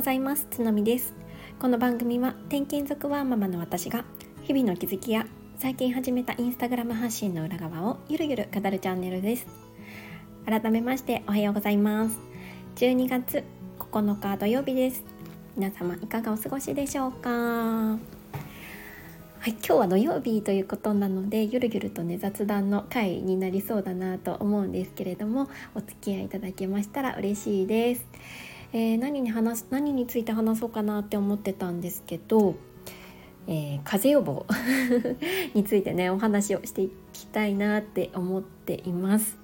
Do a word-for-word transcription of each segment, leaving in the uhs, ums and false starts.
ございます。つのみです。この番組は転勤族ワーママの私が日々の気づきや最近始めたインスタグラム発信の裏側をゆるゆる語るチャンネルです。改めましておはようございます。じゅうにがつここのか土曜日です。皆様いかがお過ごしでしょうか。はい、今日は土曜日ということなのでゆるゆるとね雑談の回になりそうだなと思うんですけれども、お付き合いいただけましたら嬉しいです。えー、何に話す、何について話そうかなって思ってたんですけど、えー、風邪予防についてねお話をしていきたいなって思っています。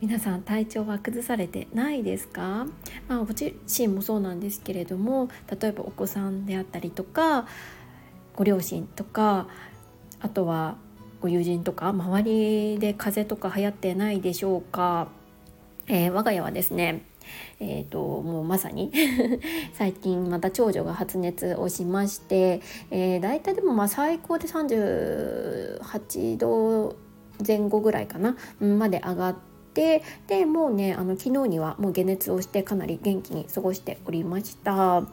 皆さん体調は崩されてないですか？まあ、ご自身もそうなんですけれども、例えばお子さんであったりとかご両親とか、あとはご友人とか周りで風邪とか流行ってないでしょうか。えー、我が家はですねえー、ともうまさに最近また長女が発熱をしまして、えー、大体でもまあ最高でさんじゅうはちどぜんごぐらいかなまで上がって、でもうねあの昨日にはもう解熱をしてかなり元気に過ごしておりました。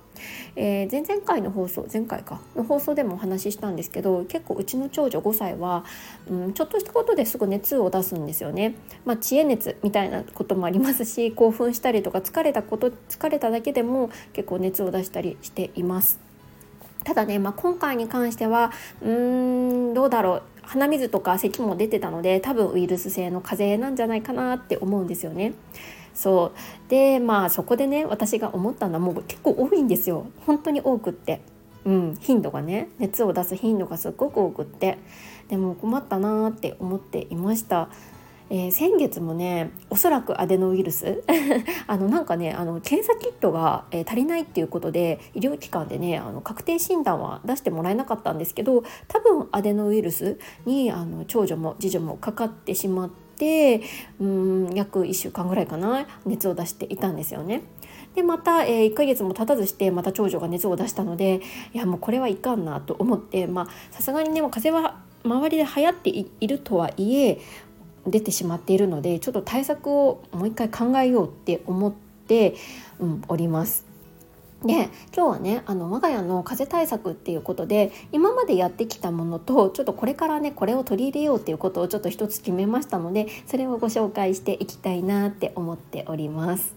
えー、前々回の放送前回かの放送でもお話ししたんですけど、結構うちの長女ごさいは、うん、ちょっとしたことですぐ熱を出すんですよね。まあ、知恵熱みたいなこともありますし、興奮したりとか疲れたこと疲れただけでも結構熱を出したりしています。ただね、まあ、今回に関してはうーんどうだろう、鼻水とか咳も出てたので多分ウイルス性の風邪なんじゃないかなって思うんですよね。そうで、まあそこでね私が思ったのはもう結構多いんですよ。本当に多くって、うん、頻度がね熱を出す頻度がすごく多くって、でも困ったなって思っていました。えー、先月もねおそらくアデノウイルスあのなんかねあの検査キットが、えー、足りないっていうことで医療機関でねあの確定診断は出してもらえなかったんですけど、多分アデノウイルスにあの長女も次女もかかってしまって、うーん約いっしゅうかんぐらいかな熱を出していたんですよね。でまた、えー、いっかげつも経たずしてまた長女が熱を出したので、いやもうこれはいかんなと思って、まあさすがにねもう風邪は周りで流行って い, いるとはいえ出てしまっているので、ちょっと対策をもう一回考えようって思って、うん、おります。で今日はねあの我が家の風邪対策っていうことで今までやってきたものとちょっとこれからねこれを取り入れようっていうことをちょっと一つ決めましたので、それをご紹介していきたいなって思っております。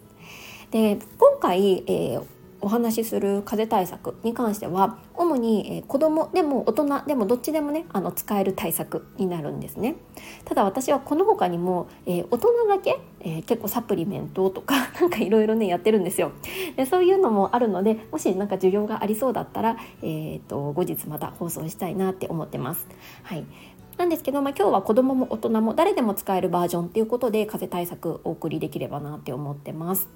で今回、えーお話しする風邪対策に関しては主に子どもでも大人でもどっちでもねあの使える対策になるんですね。ただ私はこの他にも、えー、大人だけ、えー、結構サプリメントとかなんかいろいろねやってるんですよ。でそういうのもあるので、もしなんか需要がありそうだったら、えー、と後日また放送したいなって思ってます。はい、なんですけど、まあ、今日は子どもも大人も誰でも使えるバージョンということで風邪対策お送りできればなって思ってます。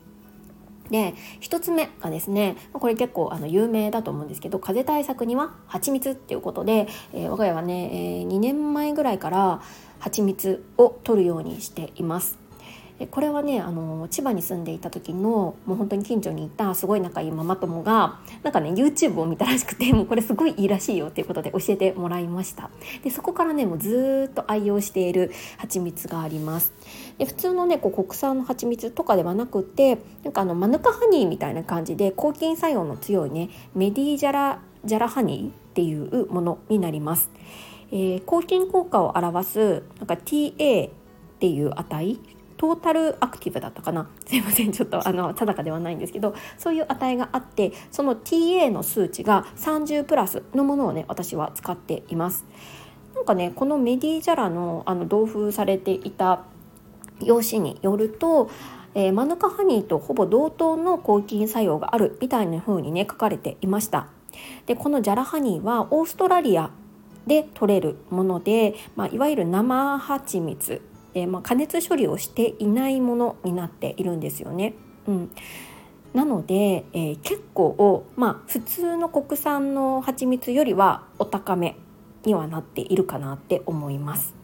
で一つ目がですね、これ結構あの有名だと思うんですけど、風邪対策には蜂蜜っていうことで、えー、我が家はね、えー、にねんまえぐらいから蜂蜜を取るようにしています。これはねあの千葉に住んでいた時のもう本当に近所にいたすごい仲いいママ友がなんかね YouTube を見たらしくて、もうこれすごいいいらしいよっていうことで教えてもらいました。でそこからねもうずっと愛用している蜂蜜があります。で普通のねこう国産の蜂蜜とかではなくて、なんかあのマヌカハニーみたいな感じで抗菌作用の強いねメディジャラジャラハニーっていうものになります。えー、抗菌効果を表すなんか ティーエー っていう値、トータルアクティブだったかな、すいませんちょっとあの定かではないんですけど、そういう値があって、その ティーエー の数値がさんじゅうプラスのものをね私は使っています。なんかねこのメディジャラのあの同封されていた用紙によると、えー、マヌカハニーとほぼ同等の抗菌作用があるみたいな風にね書かれていました。でこのジャラハニーはオーストラリアで取れるもので、まあ、いわゆる生蜂蜜、えーまあ、加熱処理をしていないものになっているんですよね。うん、なので、えー、結構、まあ、普通の国産の蜂蜜よりはお高めにはなっているかなって思います。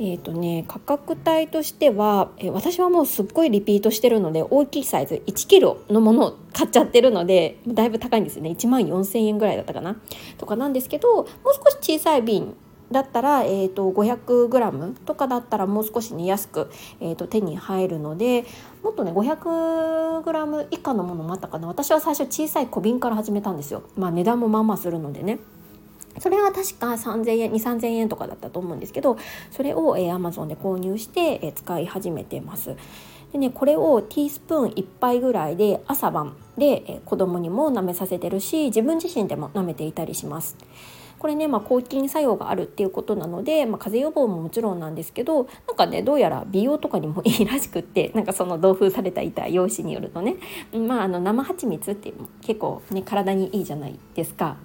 えーとね、価格帯としては、えー、私はもうすっごいリピートしてるので大きいサイズいちキロのものを買っちゃってるのでだいぶ高いんですよね。いちまんよんせんえんぐらいだったかなとかなんですけど、もう少し小さい瓶だったら、えー、と ごひゃくグラム とかだったらもう少し、ね、安く、えー、と手に入るので、もっとね ごひゃくグラム 以下のものもあったかな。私は最初小さい小瓶から始めたんですよ。まあ値段もまあまあするのでね。それは確かさんぜんえん、にせんさんぜんえんとかだったと思うんですけど、それを、えー、Amazon で購入して、えー、使い始めてます。でね、これをティースプーンいっぱいぐらいで朝晩で、えー、子供にも舐めさせてるし、自分自身でも舐めていたりします。これね、まあ、抗菌作用があるっていうことなので、まあ、風邪予防ももちろんなんですけど、なんかね、どうやら美容とかにもいいらしくって、なんかその同封されたいた用紙によるとね、まあ、あの生蜂蜜って結構ね体にいいじゃないですか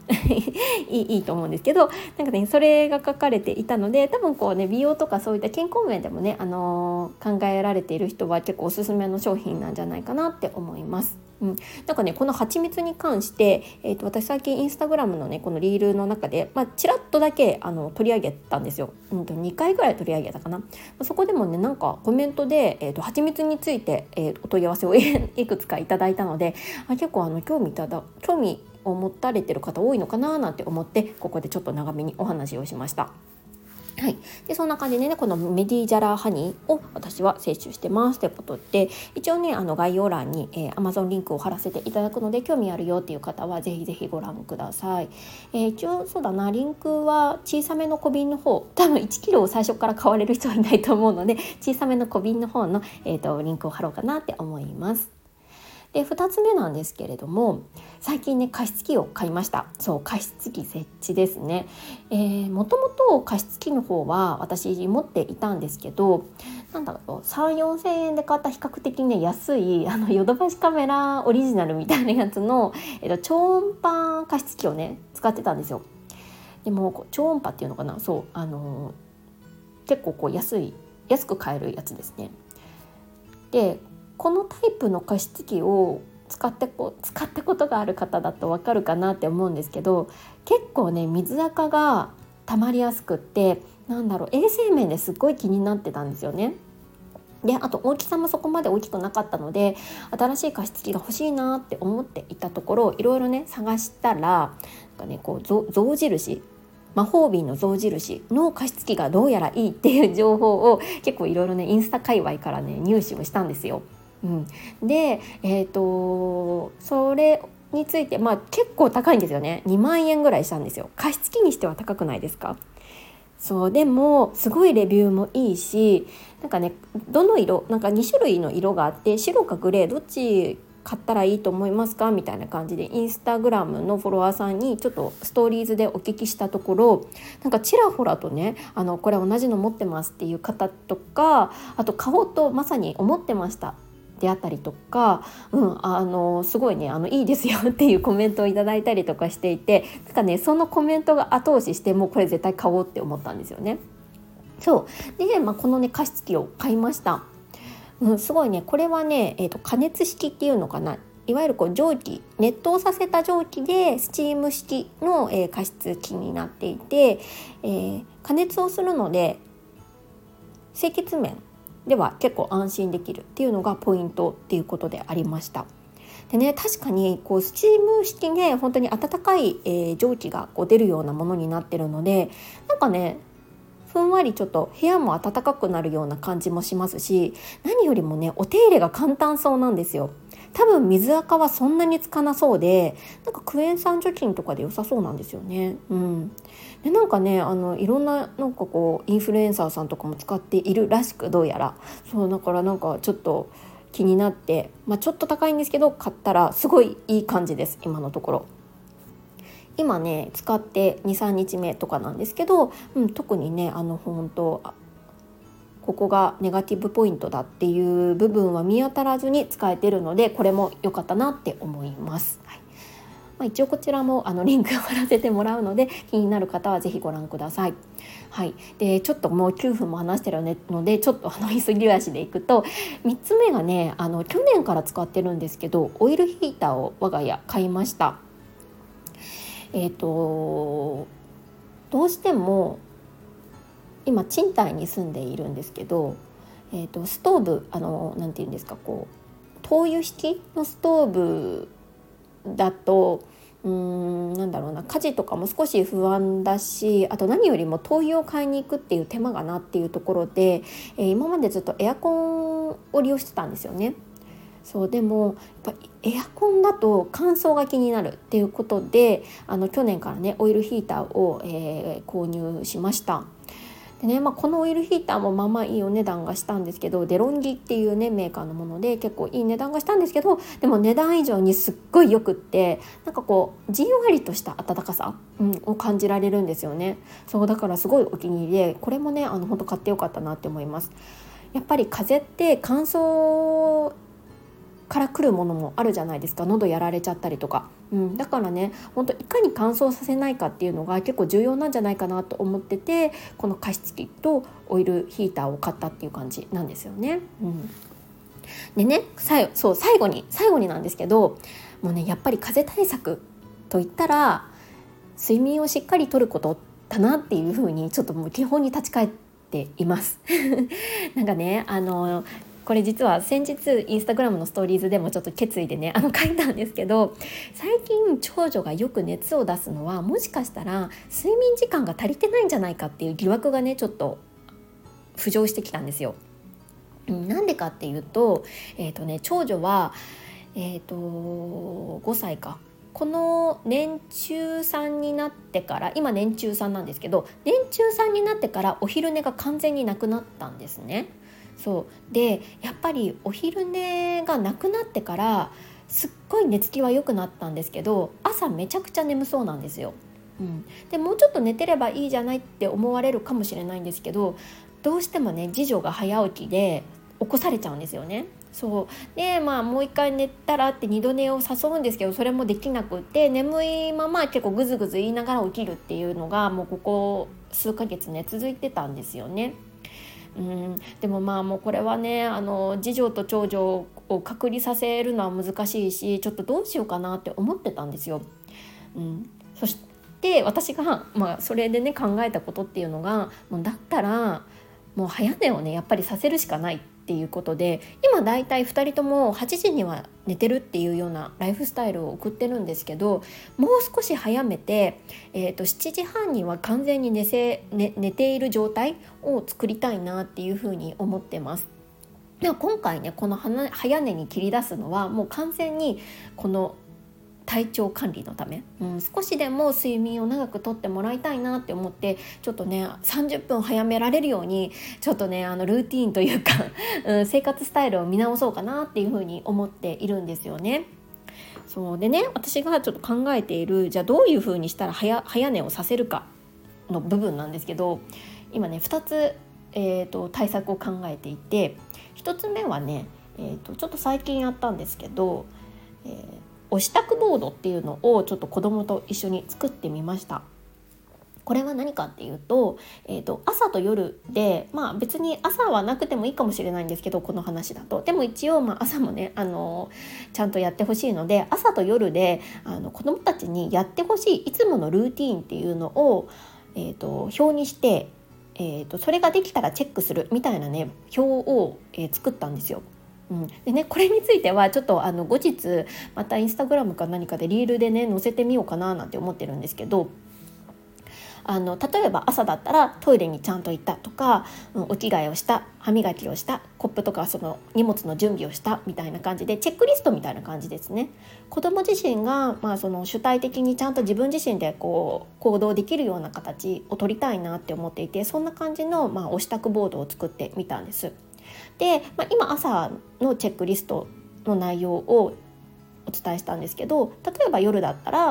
いい、いいと思うんですけど、なんかねそれが書かれていたので、多分こうね美容とかそういった健康面でもね、あのー、考えられている人は結構おすすめの商品なんじゃないかなって思います。うん、なんかねこの蜂蜜に関して、えー、と私最近インスタグラムのねこのリールの中で、まあ、ちらっとだけあの取り上げたんですよ、うん、とにかいぐらい取り上げたかな。そこでもねなんかコメントで、えー、と蜂蜜について、えー、お問い合わせをいくつかいただいたので、あ結構あの興味いただ興味を持たれてる方多いのかななんて思って、ここでちょっと長めにお話をしました。はい、でそんな感じでね、このメディジャラーハニーを私は摂取してますということで、一応ねあの概要欄に、えー、Amazon リンクを貼らせていただくので、興味あるよっていう方はぜひぜひご覧ください。えー、一応そうだな、リンクは小さめの小瓶の方、多分いちキロを最初から買われる人はいないと思うので、小さめの小瓶の方の、えー、とリンクを貼ろうかなって思います。でふたつめなんですけれども、最近ね加湿器を買いました。そう加湿器設置ですね。えー、もともと加湿器の方は私持っていたんですけど、なんだろう さん、よんせんえんで買った比較的ね安いあのヨドバシカメラオリジナルみたいなやつの、えー、と超音波加湿器をね使ってたんですよ。でも超音波っていうのかな、そうあのー、結構こう安い安く買えるやつですね。でこのタイプの加湿器を使ってこ使ったことがある方だと分かるかなって思うんですけど、結構ね水垢がたまりやすくって、なんだろう衛生面ですっごい気になってたんですよね。であと大きさもそこまで大きくなかったので、新しい加湿器が欲しいなって思っていたところ、いろいろね探したら、なんかねこう象印魔法瓶の象印の加湿器がどうやらいいっていう情報を結構いろいろねインスタ界隈からね入手をしたんですよ。うん、で、えーと、それについて、まあ、結構高いんですよね。にまんえんぐらいしたんですよ。加湿器にしては高くないですか？そうでもすごいレビューもいいし、なんかねどの色なんかにしゅるいの色があって、白かグレーどっち買ったらいいと思いますかみたいな感じでインスタグラムのフォロワーさんにちょっとストーリーズでお聞きしたところ、なんかちらほらとねあのこれ同じの持ってますっていう方とか、あと買おうとまさに思ってましたであったりとか、うん、あのすごいねあのいいですよっていうコメントをいただいたりとかしていて、なんかねそのコメントが後押しして、もうこれ絶対買おうって思ったんですよね。そうで、まあ、このね加湿器を買いました。うん、すごいねこれはね、えーと、加熱式っていうのかな、いわゆるこう蒸気熱湯させた蒸気でスチーム式の、えー、加湿器になっていて、えー、加熱をするので清潔面では結構安心できるっていうのがポイントっていうことでありました。でね、確かにこうスチーム式ね本当に温かい、えー、蒸気がこう出るようなものになってるので、なんかねふんわりちょっと部屋も暖かくなるような感じもしますし、何よりもねお手入れが簡単そうなんですよ。多分水垢はそんなにつかなそうで、なんかクエン酸除菌とかで良さそうなんですよね。うん、でなんかねあのいろんななんかこうインフルエンサーさんとかも使っているらしく、どうやらそうだから、なんかちょっと気になって、まあ、ちょっと高いんですけど買ったらすごいいい感じです。今のところ今ね使って に、さんにちめとかなんですけど、うん、特にねあの本当ここがネガティブポイントだっていう部分は見当たらずに使えてるので、これも良かったなって思います。はい、まあ、一応こちらもあのリンクを貼らせてもらうので、気になる方はぜひご覧ください。はい、でちょっともうきゅうふんも話してるので、ちょっとあの急ぎ足でいくと、みっつめがねあの去年から使ってるんですけど、オイルヒーターを我が家買いました。えーと、どうしても今賃貸に住んでいるんですけど、えーと、ストーブあのなんていうんですかこう灯油式のストーブだとうーんなんだろうな家事とかも少し不安だし、あと何よりも灯油を買いに行くっていう手間がなっていうところで、えー、今までずっとエアコンを利用してたんですよね。そうでもやっぱエアコンだと乾燥が気になるっていうことで、あの去年からねオイルヒーターを、えー、購入しました。でねまあ、このオイルヒーターもまあまあいいお値段がしたんですけど、デロンギっていうねメーカーのもので結構いい値段がしたんですけど、でも値段以上にすっごいよくって、なんかこうじんわりとした暖かさ、うん、を感じられるんですよね。そうだからすごいお気に入りで、これもねあの本当買ってよかったなって思います。やっぱり風邪って乾燥から来るものもあるじゃないですか。喉やられちゃったりとか、うん、だからね本当いかに乾燥させないかっていうのが結構重要なんじゃないかなと思ってて、この加湿器とオイルヒーターを買ったっていう感じなんですよね、うん、でねさいそう最後に最後になんですけど、もうねやっぱり風邪対策といったら睡眠をしっかりとることだなっていうふうにちょっともう基本に立ち返っていますなんかねあのこれ実は先日インスタグラムのストーリーズでもちょっと決意でねあの書いたんですけど、最近長女がよく熱を出すのはもしかしたら睡眠時間が足りてないんじゃないかっていう疑惑がねちょっと浮上してきたんですよ。なんでかっていうと、えーとね、長女は、えーと、ごさいか。この年中さんになってから、今年中さんなんですけど、年中さんになってからお昼寝が完全になくなったんですね。そうでやっぱりお昼寝がなくなってからすっごい寝つきは良くなったんですけど、朝めちゃくちゃ眠そうなんですよ、うん、でもうちょっと寝てればいいじゃないって思われるかもしれないんですけど、どうしてもね次女が早起きで起こされちゃうんですよね。そうでまあもう一回寝たらって二度寝を誘うんですけど、それもできなくて眠いまま結構グズグズ言いながら起きるっていうのがもうここ数ヶ月ね続いてたんですよね。うん、でもまあもうこれはねあの次女と長女を隔離させるのは難しいし、ちょっとどうしようかなって思ってたんですよ、うん、そして私が、まあ、それでね考えたことっていうのが、もうだったらもう早寝をねやっぱりさせるしかないっていうことで、今だいたいふたりともはちじには寝てるっていうようなライフスタイルを送ってるんですけど、もう少し早めて、えー、としちじはんには完全に 寝, せ、ね、寝ている状態を作りたいなっていうふうに思ってます。で今回ねこの早寝に切り出すのはもう完全にこの体調管理のため、うん、少しでも睡眠を長くとってもらいたいなって思って、ちょっとねさんじゅっぷん早められるようにちょっとねあのルーティーンというか、うん、生活スタイルを見直そうかなっていうふうに思っているんですよね。そうでね私がちょっと考えている、じゃあどういうふうにしたら 早, 早寝をさせるかの部分なんですけど、今ねふたつ、えーと、対策を考えていて、ひとつめはね、えーと、ちょっと最近やったんですけど、えーお支度ボードっていうのをちょっと子供と一緒に作ってみました。これは何かっていうと、えーと、朝と夜で、まあ別に朝はなくてもいいかもしれないんですけど、この話だと。でも一応まあ朝もね、あのー、ちゃんとやってほしいので、朝と夜であの子供たちにやってほしいいつものルーティーンっていうのを、えーと、表にして、えーと、それができたらチェックするみたいなね、表を、えー、作ったんですよ。うんでね、これについてはちょっとあの後日またインスタグラムか何かでリールでね載せてみようかななんて思ってるんですけど、あの例えば朝だったらトイレにちゃんと行ったとか、うん、お着替えをした、歯磨きをした、コップとかその荷物の準備をしたみたいな感じでチェックリストみたいな感じですね。子ども自身が、まあ、その主体的にちゃんと自分自身でこう行動できるような形を取りたいなって思っていて、そんな感じの、まあ、お支度ボードを作ってみたんです。で、まあ、今朝のチェックリストの内容をお伝えしたんですけど、例えば夜だったら、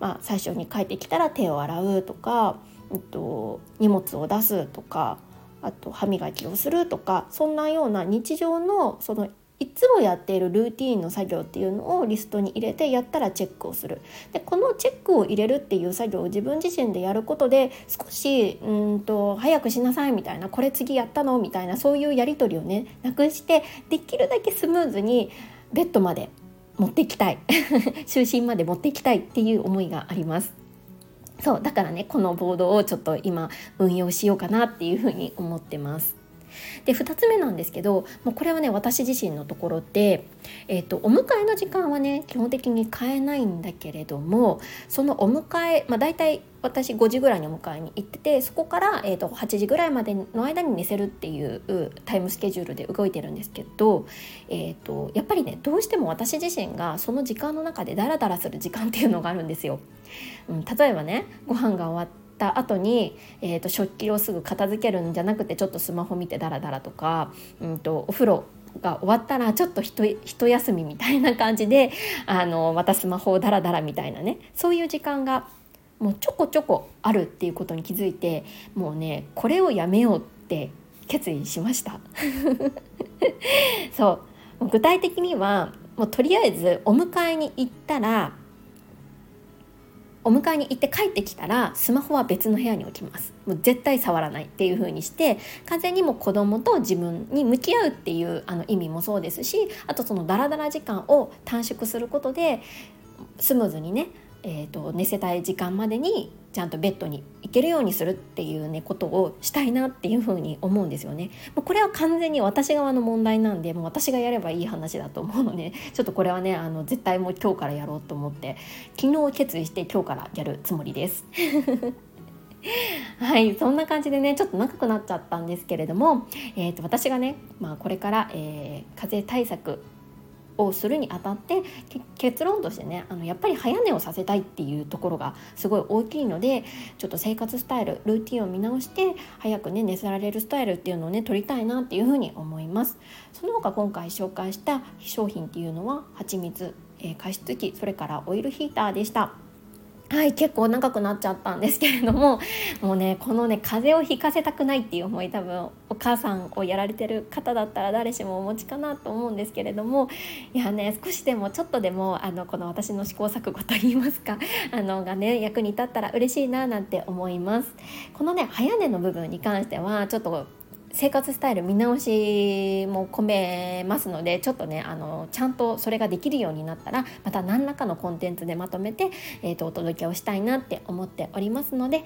まあ、最初に帰ってきたら手を洗うとか、えっと、荷物を出すとか、あと歯磨きをするとか、そんなような日常のそのいつもやっているルーティーンの作業っていうのをリストに入れて、やったらチェックをする。で、このチェックを入れるっていう作業を自分自身でやることで、少しうんと早くしなさいみたいな、これ次やったのみたいな、そういうやり取りをねなくして、できるだけスムーズにベッドまで持っていきたい就寝まで持っていきたいっていう思いがあります。そうだからねこのボードをちょっと今運用しようかなっていうふうに思ってます。でふたつめなんですけど、もうこれはね私自身のところで、えーと、お迎えの時間はね基本的に変えないんだけれども、そのお迎え、まあ、大体私ごじぐらいにお迎えに行ってて、そこから、えーと、はちじぐらいまでの間に寝せるっていうタイムスケジュールで動いてるんですけど、えーと、やっぱりねどうしても私自身がその時間の中でダラダラする時間っていうのがあるんですよ、うん、例えばねご飯が終わってた後に、えーと、食器をすぐ片付けるんじゃなくてちょっとスマホ見てダラダラとか、うんと、お風呂が終わったらちょっとひと、ひと休みみたいな感じであのまたスマホをダラダラみたいなね、そういう時間がもうちょこちょこあるっていうことに気づいて、もうねこれをやめようって決意しましたそう具体的にはもうとりあえずお迎えに行ったらお迎えに行って帰ってきたらスマホは別の部屋に置きます。もう絶対触らないっていう風にして、完全にも子供と自分に向き合うっていうあの意味もそうですし、あとそのダラダラ時間を短縮することでスムーズにね、えーと、寝せたい時間までにちゃんとベッドに行けるようにするっていうねことをしたいなっていう風に思うんですよね。もうこれは完全に私側の問題なんで、もう私がやればいい話だと思うので、ちょっとこれはねあの絶対もう今日からやろうと思って、昨日決意して今日からやるつもりですはい、そんな感じでねちょっと長くなっちゃったんですけれども、えーと、私がね、まあ、これから、えー、風邪対策をするにあたって結論としてね、あのやっぱり早寝をさせたいっていうところがすごい大きいので、ちょっと生活スタイルルーティンを見直して早くね寝せられるスタイルっていうのをね取りたいなっていうふうに思います。その他今回紹介した商品っていうのは蜂蜜、えー、加湿器、それからオイルヒーターでした。はい、結構長くなっちゃったんですけれども、もうねこのね風邪をひかせたくないっていう思い、多分お母さんをやられてる方だったら誰しもお持ちかなと思うんですけれども、いやね少しでもちょっとでもあのこの私の試行錯誤といいますか、あのがね役に立ったら嬉しいななんて思います。このね早寝の部分に関してはちょっと生活スタイル見直しも込めますので、ちょっとねあのちゃんとそれができるようになったらまた何らかのコンテンツでまとめて、えーと、お届けをしたいなって思っておりますので、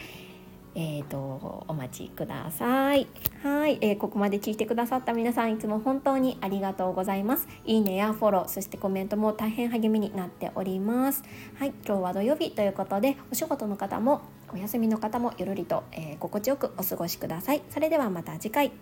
えーと、お待ちください。はい、えー、ここまで聞いてくださった皆さん、いつも本当にありがとうございます。いいねやフォロー、そしてコメントも大変励みになっております。はい、今日は土曜日ということで、お仕事の方もお休みの方もゆるりと、えー、心地よくお過ごしください。それではまた次回。